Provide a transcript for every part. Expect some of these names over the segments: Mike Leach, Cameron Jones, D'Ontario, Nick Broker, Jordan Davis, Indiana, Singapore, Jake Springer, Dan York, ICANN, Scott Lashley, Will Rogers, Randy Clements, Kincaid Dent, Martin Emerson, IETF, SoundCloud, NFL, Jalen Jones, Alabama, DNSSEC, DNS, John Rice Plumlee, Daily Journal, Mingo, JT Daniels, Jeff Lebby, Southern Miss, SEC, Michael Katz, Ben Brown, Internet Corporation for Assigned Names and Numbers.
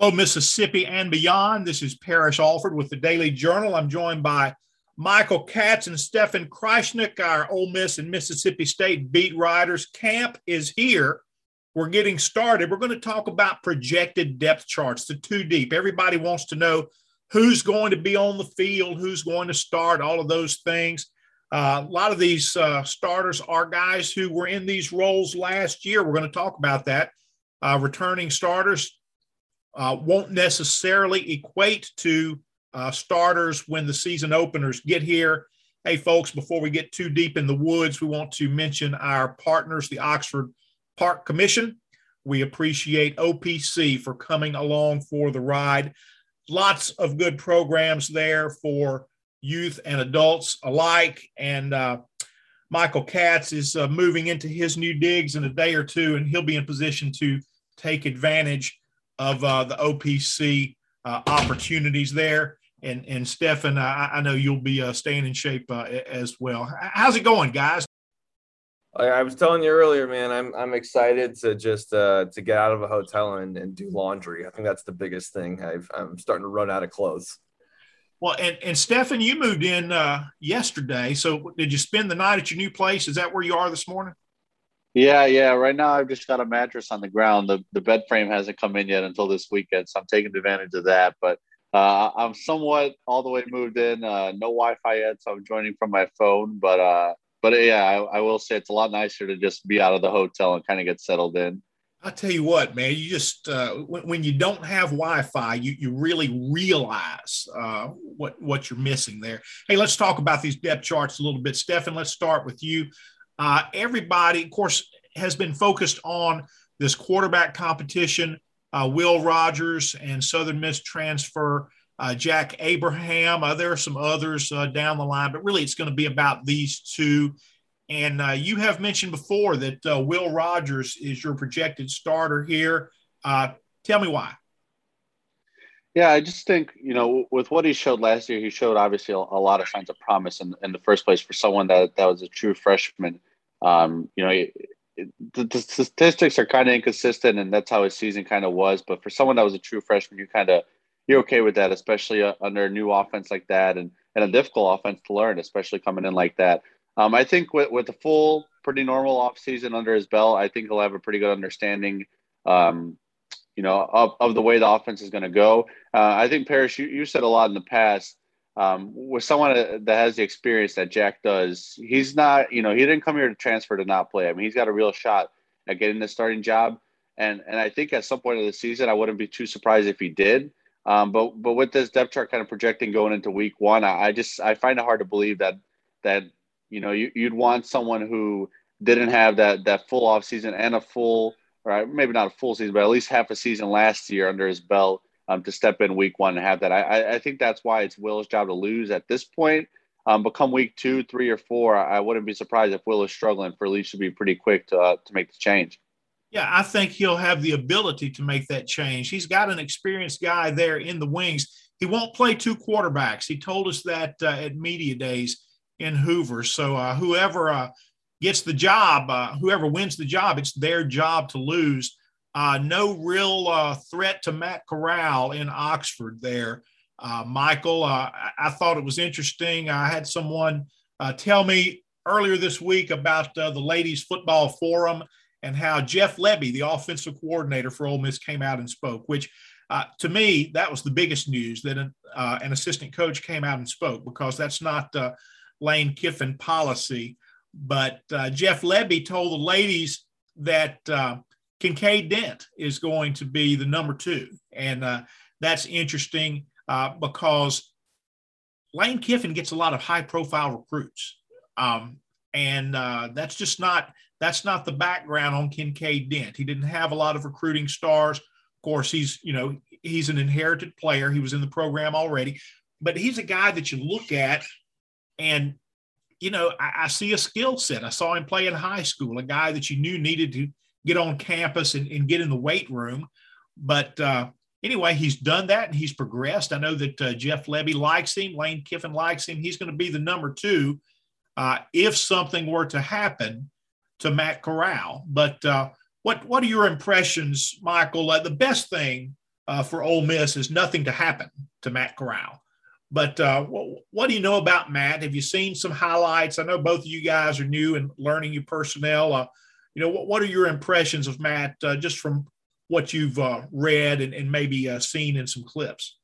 Hello, Mississippi and beyond. This is Parrish Alford with the Daily Journal. I'm joined by Michael Katz and Stefan Krajisnik, our Ole Miss and Mississippi State beat writers. Camp is here. We're getting started. We're going to talk about projected depth charts, the two deep. Everybody wants to know who's going to be on the field, who's going to start, all of those things. A lot of these starters are guys who were in these roles last year. We're going to talk about that. Returning starters won't necessarily equate to starters when the season openers get here. Hey, folks, before we get too deep in the woods, we want to mention our partners, the Oxford Park Commission. We appreciate OPC for coming along for the ride. Lots of good programs there for youth and adults alike. And Michael Katz is moving into his new digs in a day or two, and he'll be in position to take advantage of the OPC opportunities there. And Stefan, I know you'll be staying in shape as well. How's it going, guys? I was telling you earlier, man, I'm excited to just to get out of a hotel and do laundry. I think that's the biggest thing. I'm starting to run out of clothes. Well, and Stefan, you moved in yesterday. So did you spend the night at your new place? Is that where you are this morning? Yeah. Right now I've just got a mattress on the ground. The bed frame hasn't come in yet until this weekend, so I'm taking advantage of that. But I'm somewhat all the way moved in. No Wi-Fi yet, so I'm joining from my phone. But I will say it's a lot nicer to just be out of the hotel and kind of get settled in. I'll tell you what, man, you just when you don't have Wi-Fi, you really realize what you're missing there. Hey, let's talk about these depth charts a little bit. Stefan, let's start with you. Everybody, of course, has been focused on this quarterback competition. Will Rogers and Southern Miss transfer Jack Abraham. There are some others down the line, but really it's going to be about these two. And you have mentioned before that Will Rogers is your projected starter here. Tell me why. Yeah, I just think, with what he showed last year, he showed obviously a lot of signs of promise in the first place for someone that was a true freshman. The statistics are kind of inconsistent, and that's how his season kind of was. But for someone that was a true freshman, you're okay with that, especially under a new offense like that and a difficult offense to learn, especially coming in like that. I think with the full, pretty normal offseason under his belt, I think he'll have a pretty good understanding, of the way the offense is going to go. I think, Parrish, you said a lot in the past with someone that has the experience that Jack does. He's not, he didn't come here to transfer to not play. I mean, he's got a real shot at getting the starting job. And I think at some point of the season, I wouldn't be too surprised if he did. But with this depth chart kind of projecting going into week one, I find it hard to believe that. You'd want someone who didn't have that full offseason and a full, or maybe not a full season, but at least half a season last year under his belt to step in week one and have that. I think that's why it's Will's job to lose at this point. But come week 2, 3, or 4, I wouldn't be surprised if Will is struggling for Leach to be pretty quick to make the change. Yeah, I think he'll have the ability to make that change. He's got an experienced guy there in the wings. He won't play two quarterbacks. He told us that at media days in Hoover. So whoever gets the job, whoever wins the job, it's their job to lose. No real threat to Matt Corral in Oxford there. Michael, I thought it was interesting. I had someone tell me earlier this week about the Ladies Football Forum and how Jeff Lebby, the offensive coordinator for Ole Miss, came out and spoke, which to me, that was the biggest news, that an assistant coach came out and spoke, because that's not Lane Kiffin policy. But Jeff Lebby told the ladies that Kincaid Dent is going to be the number 2. And that's interesting because Lane Kiffin gets a lot of high profile recruits. That's just not the background on Kincaid Dent. He didn't have a lot of recruiting stars. Of course, he's an inherited player. He was in the program already, but he's a guy that you look at and, I see a skill set. I saw him play in high school, a guy that you knew needed to get on campus and get in the weight room. But anyway, he's done that and he's progressed. I know that Jeff Lebby likes him. Lane Kiffin likes him. He's going to be the number 2 if something were to happen to Matt Corral. But what are your impressions, Michael? The best thing for Ole Miss is nothing to happen to Matt Corral. But what do you know about Matt? Have you seen some highlights? I know both of you guys are new and learning your personnel. What are your impressions of Matt just from what you've read and maybe seen in some clips?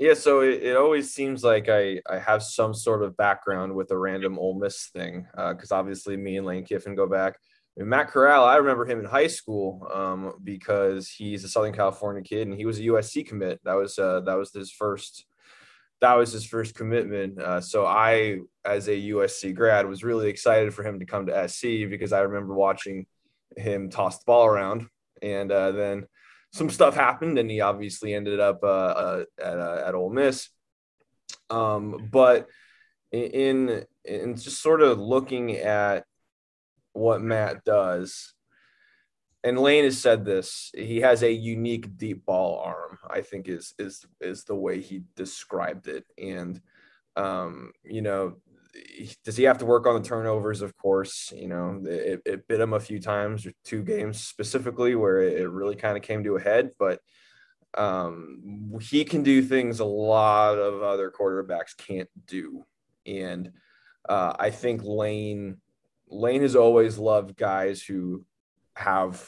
Yeah, so it always seems like I have some sort of background with a random Ole Miss thing because obviously me and Lane Kiffin go back. I mean, Matt Corral, I remember him in high school because he's a Southern California kid and he was a USC commit. That was his first commitment. So I, as a USC grad, was really excited for him to come to SC because I remember watching him toss the ball around. And then some stuff happened and he obviously ended up at Ole Miss. But in just sort of looking at what Matt does, and Lane has said this, he has a unique deep ball arm, I think is the way he described it. And, does he have to work on the turnovers? Of course, it bit him a few times, or two games specifically where it really kind of came to a head, but he can do things a lot of other quarterbacks can't do. And I think Lane has always loved guys who have,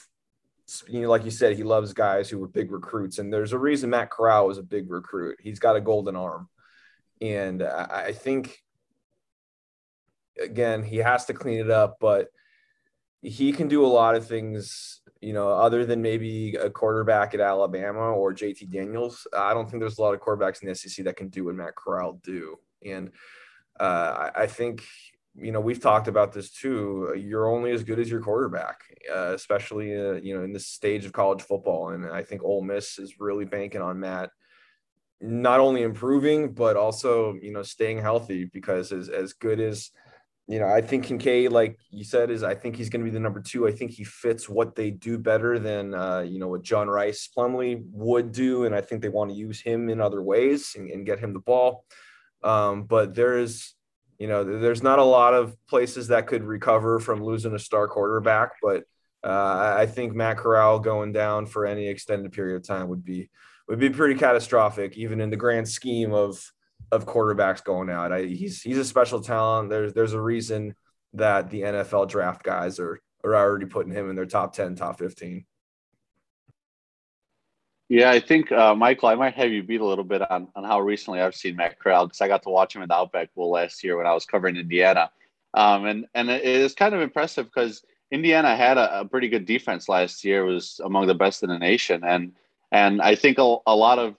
like you said, he loves guys who were big recruits. And there's a reason Matt Corral was a big recruit. He's got a golden arm. And I think, again, he has to clean it up, but he can do a lot of things, other than maybe a quarterback at Alabama or JT Daniels. I don't think there's a lot of quarterbacks in the SEC that can do what Matt Corral do. And I think – we've talked about this too. You're only as good as your quarterback, especially, in this stage of college football. And I think Ole Miss is really banking on Matt, not only improving, but also, staying healthy, because as good as, I think Kincaid, like you said, I think he's going to be the number two. I think he fits what they do better than, what John Rice Plumlee would do. And I think they want to use him in other ways and get him the ball. But there is, there's not a lot of places that could recover from losing a star quarterback, but I think Matt Corral going down for any extended period of time would be pretty catastrophic, even in the grand scheme of quarterbacks going out. He's a special talent. There's a reason that the NFL draft guys are already putting him in their top 10, top 15. Yeah, I think, Michael, I might have you beat a little bit on how recently I've seen Matt Corral, because I got to watch him in the Outback Bowl last year when I was covering Indiana. And it is kind of impressive because Indiana had a pretty good defense last year, was among the best in the nation. And I think a lot of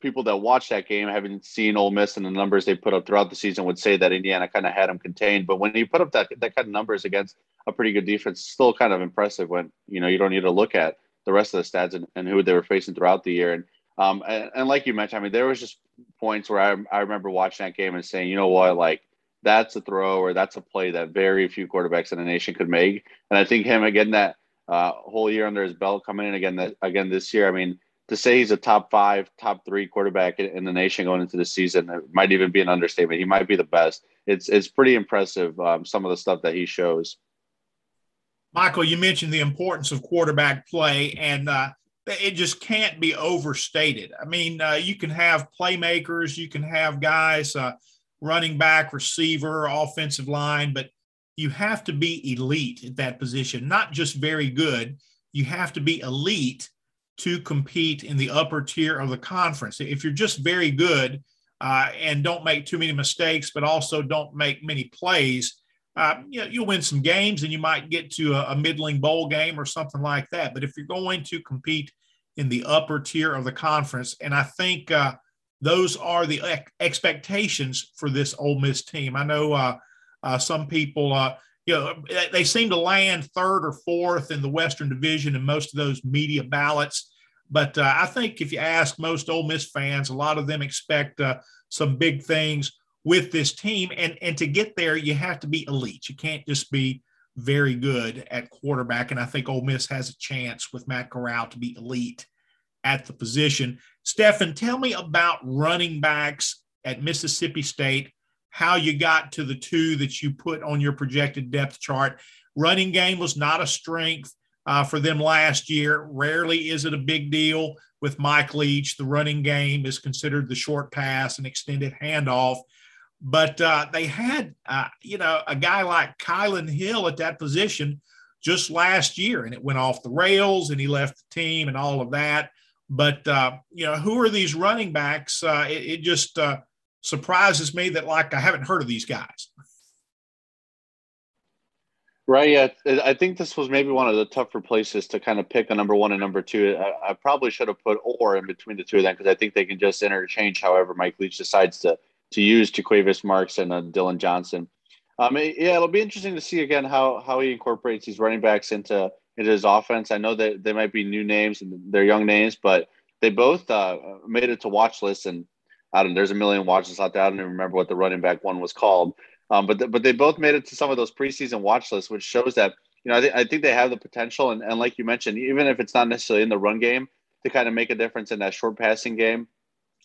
people that watched that game, having seen Ole Miss and the numbers they put up throughout the season, would say that Indiana kind of had them contained. But when you put up that kind of numbers against a pretty good defense, it's still kind of impressive when, you don't need to look at the rest of the stats and who they were facing throughout the year. And like you mentioned, I mean, there was just points where I remember watching that game and saying, that's a throw or that's a play that very few quarterbacks in the nation could make. And I think him again, that whole year under his belt coming in again this year, I mean, to say he's a top five, top three quarterback in the nation going into the season, it might even be an understatement. He might be the best. It's pretty impressive, some of the stuff that he shows. Michael, you mentioned the importance of quarterback play, and it just can't be overstated. I mean, you can have playmakers, you can have guys, running back, receiver, offensive line, but you have to be elite at that position, not just very good. You have to be elite to compete in the upper tier of the conference. If you're just very good and don't make too many mistakes, but also don't make many plays, you'll win some games and you might get to a middling bowl game or something like that. But if you're going to compete in the upper tier of the conference, and I think those are the expectations for this Ole Miss team. I know some people, they seem to land third or fourth in the Western Division in most of those media ballots. But I think if you ask most Ole Miss fans, a lot of them expect some big things with this team, and to get there, you have to be elite. You can't just be very good at quarterback, and I think Ole Miss has a chance with Matt Corral to be elite at the position. Stefan, tell me about running backs at Mississippi State, how you got to the two that you put on your projected depth chart. Running game was not a strength. for them last year. Rarely is it a big deal with Mike Leach. The running game is considered the short pass and extended handoff. But they had, a guy like Kylan Hill at that position just last year, and it went off the rails, and he left the team and all of that. But, who are these running backs? It just surprises me that, I haven't heard of these guys. Right, yeah. I think this was maybe one of the tougher places to kind of pick a number one and number two. I probably should have put or in between the two of them, because I think they can just interchange however Mike Leach decides to use Tequavis Marks and Dylan Johnson. It'll be interesting to see, again, how he incorporates these running backs into his offense. I know that they might be new names and they're young names, but they both made it to watch lists. And I don't know, there's a million watch lists out there. I don't even remember what the running back one was called. But they both made it to some of those preseason watch lists, which shows that, I think they have the potential. And like you mentioned, even if it's not necessarily in the run game, to kind of make a difference in that short passing game.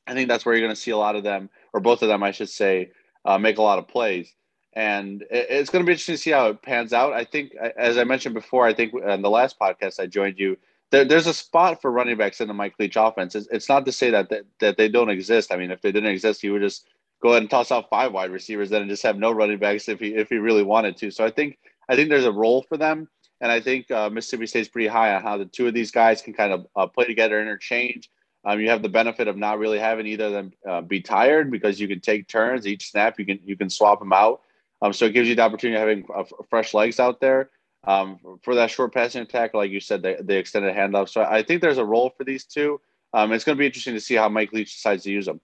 I think that's where you're going to see a lot of them, or both of them, I should say, make a lot of plays. And it's going to be interesting to see how it pans out. I think, as I mentioned before, I think in the last podcast I joined you, there's a spot for running backs in the Mike Leach offense. It's not to say that they don't exist. I mean, if they didn't exist, he would just go ahead and toss out 5 wide receivers then and just have no running backs if he really wanted to. So I think there's a role for them. And I think Mississippi State's pretty high on how the two of these guys can kind of play together, interchange. You have the benefit of not really having either of them be tired, because you can take turns. Each snap, you can swap them out. So it gives you the opportunity of having fresh legs out there for that short passing attack, like you said, the extended handoff. So I think there's a role for these two. It's going to be interesting to see how Mike Leach decides to use them.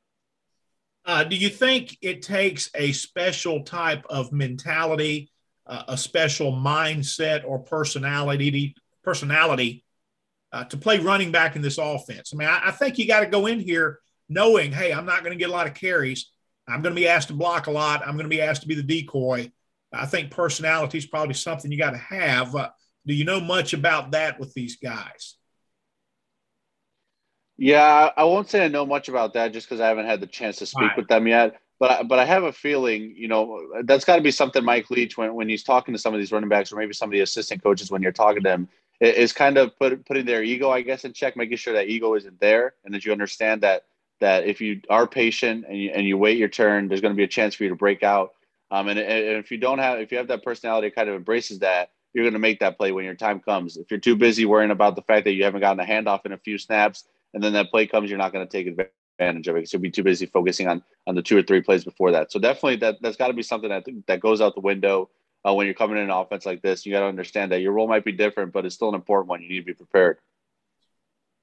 Do you think it takes a special type of mentality, a special mindset or personality to play running back in this offense? I mean, I think you got to go in here knowing, hey, I'm not going to get a lot of carries. I'm going to be asked to block a lot. I'm going to be asked to be the decoy. I think personality is probably something you got to have. Do you know much about that with these guys? Yeah, I won't say I know much about that just because I haven't had the chance to speak with them yet. But I have a feeling, that's got to be something Mike Leach, when he's talking to some of these running backs, or maybe some of the assistant coaches when you're talking to them, is kind of putting their ego, I guess, in check, making sure that ego isn't there, and that you understand that if you are patient and you wait your turn, there's going to be a chance for you to break out. And if you have that personality that kind of embraces that, you're going to make that play when your time comes. If you're too busy worrying about the fact that you haven't gotten a handoff in a few snaps, and then that play comes, you're not going to take advantage of it, because you'll be too busy focusing on the 2 or 3 plays before that. So definitely that's got to be something that goes out the window when you're coming in an offense like this. You got to understand that your role might be different, but it's still an important one. You need to be prepared.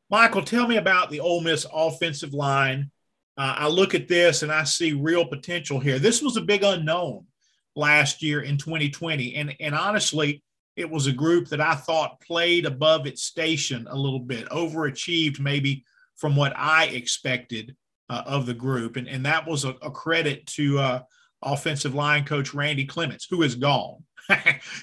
Michael, tell me about the Ole Miss offensive line. I look at this and I see real potential here. This was a big unknown last year in 2020. And honestly, it was a group that I thought played above its station a little bit, overachieved maybe from what I expected of the group. And that was a credit to offensive line coach Randy Clements, who is gone,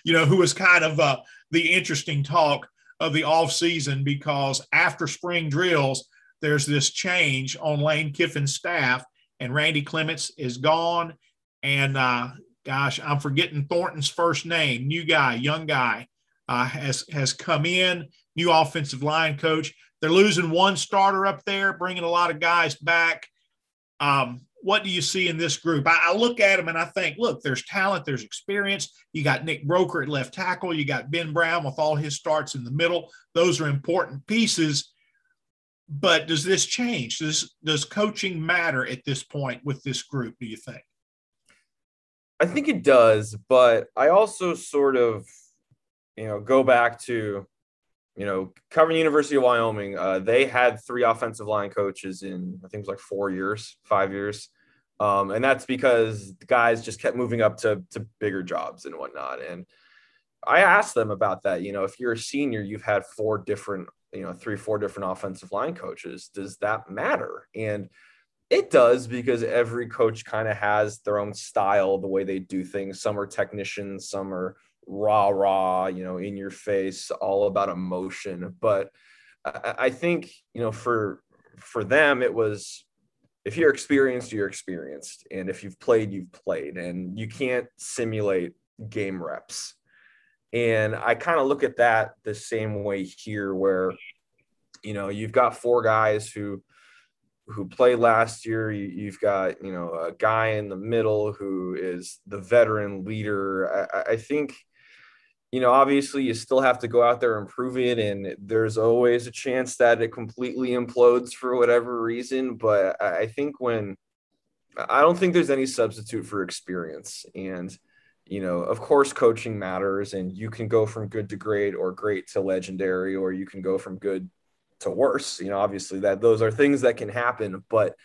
who was kind of the interesting talk of the offseason, because after spring drills, there's this change on Lane Kiffin's staff, and Randy Clements is gone. And I'm forgetting Thornton's first name. New guy, young guy has come in, new offensive line coach. They're losing one starter up there, bringing a lot of guys back. What do you see in this group? I look at them and I think, look, there's talent, there's experience. You got Nick Broker at left tackle. You got Ben Brown with all his starts in the middle. Those are important pieces. But does this change? Does coaching matter at this point with this group, do you think? I think it does, but I also sort of, go back to, covering University of Wyoming. They had 3 offensive line coaches in, I think it was 5 years. And that's because the guys just kept moving up to bigger jobs and whatnot. And I asked them about that. If you're a senior, you've had 4 different, 3-4 different offensive line coaches. Does that matter? And it does, because every coach kind of has their own style, the way they do things. Some are technicians, some are rah-rah, in your face, all about emotion. But I think, for them, it was, if you're experienced, you're experienced. And if you've played, you've played. And you can't simulate game reps. And I kind of look at that the same way here, where, you know, you've got four guys who played last year. You've got, you know, a guy in the middle who is the veteran leader. I think, you know, obviously you still have to go out there and prove it, and there's always a chance that it completely implodes for whatever reason. But I think I don't think there's any substitute for experience. And, you know, of course coaching matters, and you can go from good to great or great to legendary, or you can go from good to worse. You know, obviously those are things that can happen, but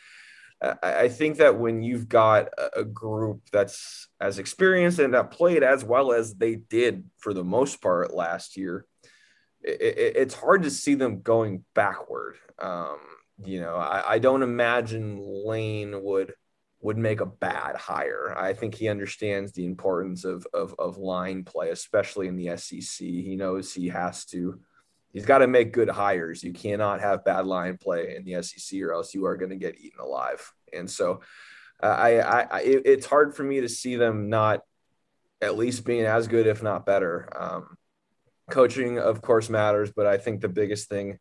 I think that when you've got a group that's as experienced and that played as well as they did for the most part last year, it's hard to see them going backward. You know, I don't imagine Lane would make a bad hire. I think he understands the importance of line play, especially in the SEC. He knows he's got to make good hires. You cannot have bad line play in the SEC, or else you are going to get eaten alive. And so it's hard for me to see them not at least being as good, if not better. Coaching, of course, matters, but I think the biggest thing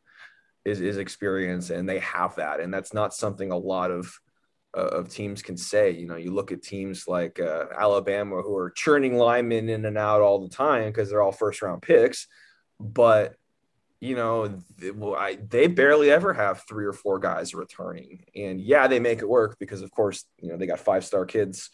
is experience, and they have that. And that's not something a lot of teams can say. You know, you look at teams like Alabama, who are churning linemen in and out all the time because they're all first round picks, but you know, they barely ever have three or four guys returning. And yeah, they make it work because, of course, you know, they got five-star kids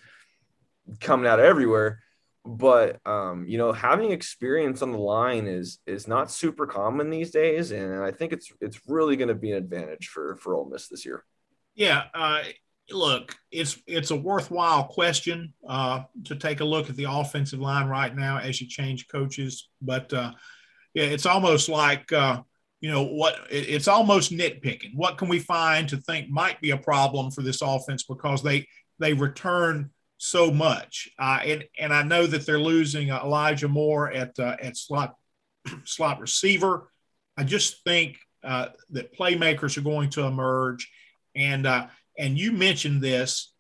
coming out of everywhere. But, you know, having experience on the line is not super common these days. And I think it's really going to be an advantage for Ole Miss this year. Yeah. Look, it's a worthwhile question to take a look at the offensive line right now as you change coaches. But, yeah, it's almost like, you know, it's almost nitpicking. What can we find to think might be a problem for this offense, because they return so much. And I know that they're losing Elijah Moore at slot receiver. I just think that playmakers are going to emerge. And you mentioned this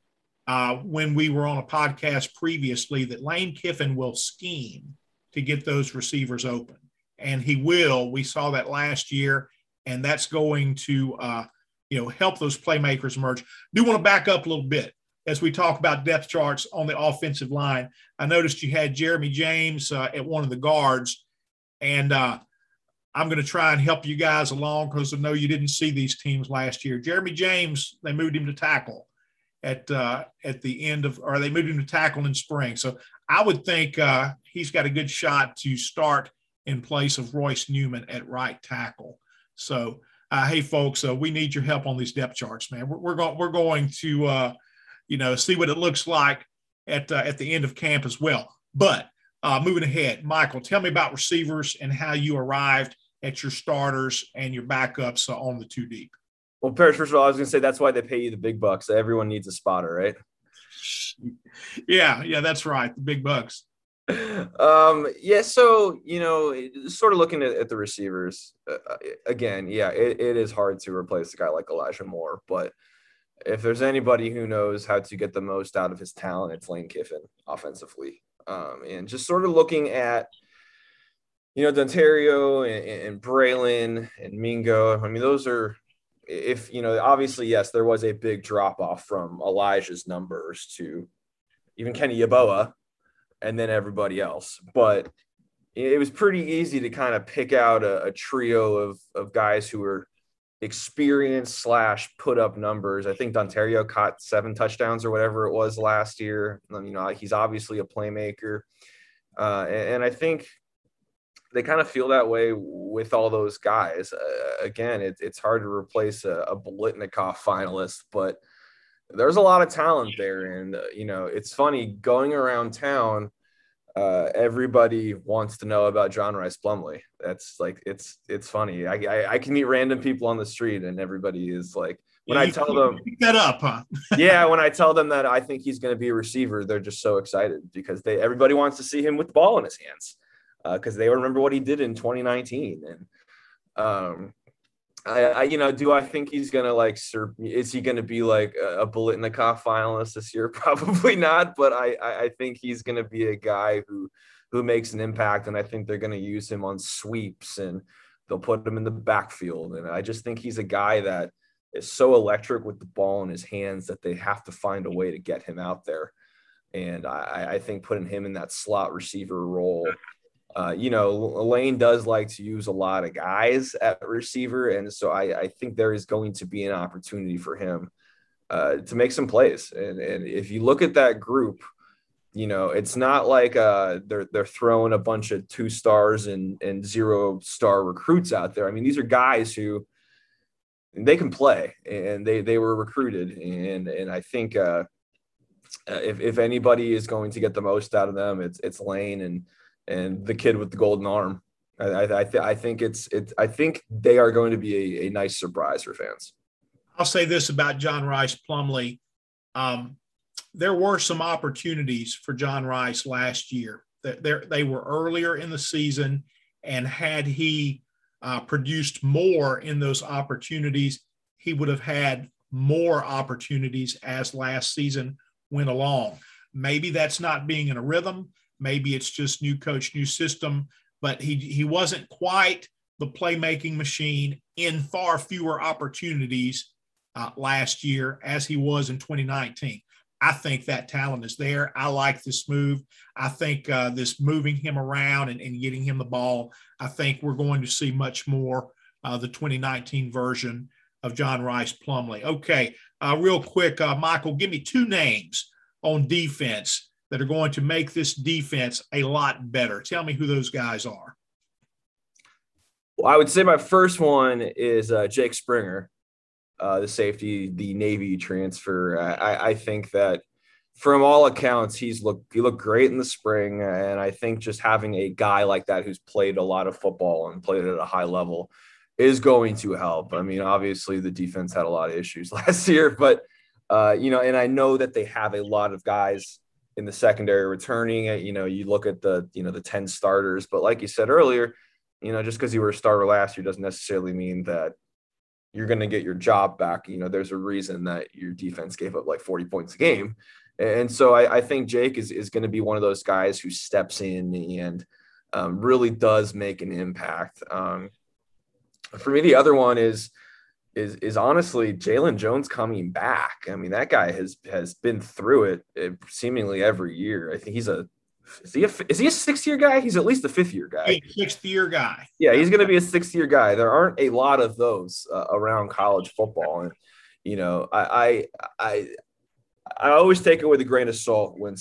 when we were on a podcast previously, that Lane Kiffin will scheme to get those receivers open. And he will. We saw that last year, and that's going to, you know, help those playmakers emerge. Do want to back up a little bit as we talk about depth charts on the offensive line. I noticed you had Jeremy James at one of the guards, and I'm going to try and help you guys along, because I know you didn't see these teams last year. Jeremy James, they moved him to tackle at the end of, or they moved him to tackle in spring. So I would think he's got a good shot to start in place of Royce Newman at right tackle. So, hey, folks, we need your help on these depth charts, man. We're going to, you know, see what it looks like at the end of camp as well. But moving ahead, Michael, tell me about receivers and how you arrived at your starters and your backups on the two deep. Well, Parrish, first of all, I was going to say that's why they pay you the big bucks. Everyone needs a spotter, right? Yeah, that's right, the big bucks. Yeah, so, you know, sort of looking at the receivers, again, yeah, it is hard to replace a guy like Elijah Moore, but if there's anybody who knows how to get the most out of his talent, it's Lane Kiffin offensively. And just sort of looking at, you know, D'Ontario and Braylon and Mingo, I mean, those are, if, you know, obviously, yes, there was a big drop-off from Elijah's numbers to even Kenny Yeboah, and then everybody else. But it was pretty easy to kind of pick out a trio of guys who were experienced / put up numbers. I think D'Ontario caught 7 touchdowns or whatever it was last year. You know, he's obviously a playmaker. And I think they kind of feel that way with all those guys. Again, it's hard to replace a Bolitnikoff finalist, but there's a lot of talent there. And, you know, it's funny going around town. Everybody wants to know about John Rice Plumlee. That's like, it's funny. I can meet random people on the street and everybody is like, when I tell them that up, huh? Yeah. When I tell them that I think he's going to be a receiver, they're just so excited because everybody wants to see him with the ball in his hands. Cause they remember what he did in 2019. And, I you know, do I think he's going to is he going to be like a Bolitnikoff finalist this year? Probably not, but I think he's going to be a guy who who makes an impact. And I think they're going to use him on sweeps and they'll put him in the backfield. And I just think he's a guy that is so electric with the ball in his hands that they have to find a way to get him out there. And I think putting him in that slot receiver role, you know, Lane does like to use a lot of guys at receiver. And so I think there is going to be an opportunity for him to make some plays. And if you look at that group, you know, it's not like they're throwing a bunch of 2-stars and 0-star recruits out there. I mean, these are guys who they can play and they were recruited. And I think if anybody is going to get the most out of them, it's Lane and the kid with the golden arm. I think they are going to be a nice surprise for fans. I'll say this about John Rice Plumlee. There were some opportunities for John Rice last year. They were earlier in the season, and had he produced more in those opportunities, he would have had more opportunities as last season went along. Maybe that's not being in a rhythm. Maybe it's just new coach, new system, but he wasn't quite the playmaking machine in far fewer opportunities last year as he was in 2019. I think that talent is there. I like this move. I think this moving him around and getting him the ball, I think we're going to see much more the 2019 version of John Rice Plumlee. Okay, real quick, Michael, give me two names on defense that are going to make this defense a lot better. Tell me who those guys are. Well, I would say my first one is Jake Springer. The safety, the Navy transfer. I think that from all accounts, he looked great in the spring. And I think just having a guy like that who's played a lot of football and played at a high level is going to help. I mean, obviously the defense had a lot of issues last year, but, you know, and I know that they have a lot of guys in the secondary returning. You know, you look at the 10 starters, but like you said earlier, you know, just because you were a starter last year doesn't necessarily mean that you're going to get your job back. You know, there's a reason that your defense gave up like 40 points a game. And so I think Jake is going to be one of those guys who steps in and really does make an impact. For me, the other one is honestly Jalen Jones coming back. I mean, that guy has been through it seemingly every year. I think he's is he a 6-year guy? He's at least a 5th-year guy. 6th-year guy. Yeah, he's going to be a 6th-year guy. There aren't a lot of those around college football, and you know, I always take it with a grain of salt when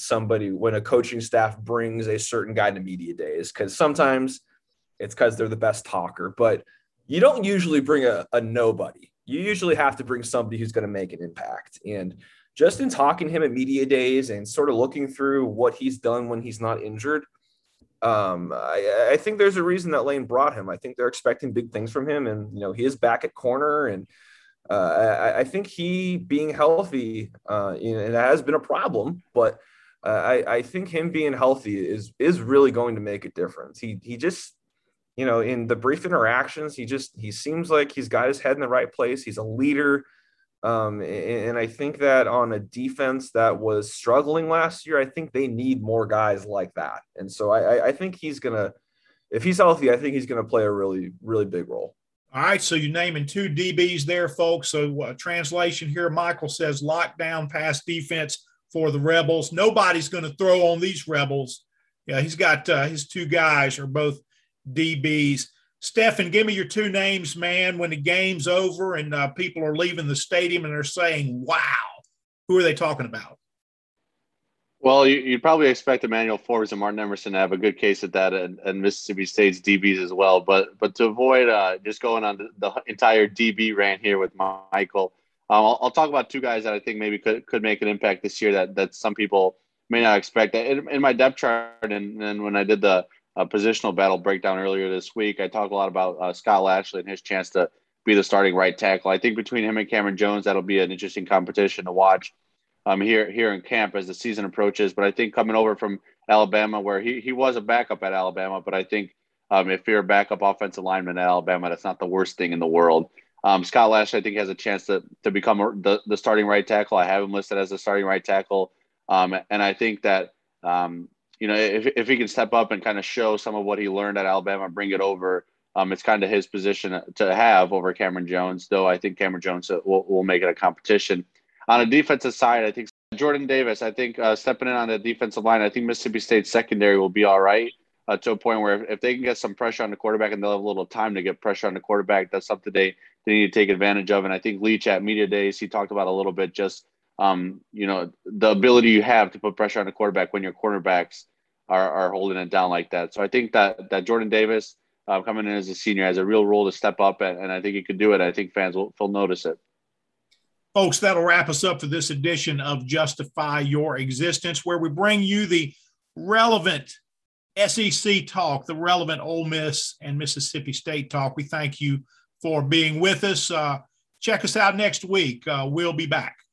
a coaching staff brings a certain guy to media days, because sometimes it's because they're the best talker, but you don't usually bring a nobody. You usually have to bring somebody who's going to make an impact. And just in talking to him at media days and sort of looking through what he's done when he's not injured, I think there's a reason that Lane brought him. I think they're expecting big things from him, and you know, he is back at corner, and I think he being healthy, you know, and that has been a problem, but I think him being healthy is really going to make a difference. He just, you know, in the brief interactions, he seems like he's got his head in the right place. He's a leader. And I think that on a defense that was struggling last year, I think they need more guys like that. And so I think he's going to, if he's healthy, I think he's going to play a really, really big role. All right. So you're naming two DBs there, folks. So translation here, Michael says lockdown pass defense for the Rebels. Nobody's going to throw on these Rebels. Yeah. He's got his two guys are both DBs. Stefan, give me your two names, man, when the game's over and people are leaving the stadium and they're saying, wow, who are they talking about? Well, you'd probably expect Emmanuel Forbes and Martin Emerson to have a good case at that and Mississippi State's DBs as well. But to avoid just going on the entire DB rant here with Michael, I'll talk about two guys that I think maybe could make an impact this year that some people may not expect. In my depth chart and when I did the positional battle breakdown earlier this week, I talked a lot about Scott Lashley and his chance to be the starting right tackle. I think between him and Cameron Jones, that'll be an interesting competition to watch here in camp as the season approaches. But I think coming over from Alabama, where he was a backup at Alabama, but I think if you're a backup offensive lineman at Alabama, that's not the worst thing in the world. Scott Lashley, I think, has a chance to become the starting right tackle. I have him listed as the starting right tackle. And I think that you know, if he can step up and kind of show some of what he learned at Alabama, bring it over, it's kind of his position to have over Cameron Jones, though I think Cameron Jones will make it a competition. On a defensive side, I think Jordan Davis, stepping in on the defensive line, I think Mississippi State's secondary will be all right to a point where if they can get some pressure on the quarterback and they'll have a little time to get pressure on the quarterback, that's something they need to take advantage of. And I think Leach at media days, he talked about a little bit just, you know, the ability you have to put pressure on the quarterback when your quarterbacks are holding it down like that. So I think that Jordan Davis coming in as a senior has a real role to step up, and I think he could do it. I think fans will notice it. Folks, that'll wrap us up for this edition of Justify Your Existence, where we bring you the relevant SEC talk, the relevant Ole Miss and Mississippi State talk. We thank you for being with us. Check us out next week. We'll be back.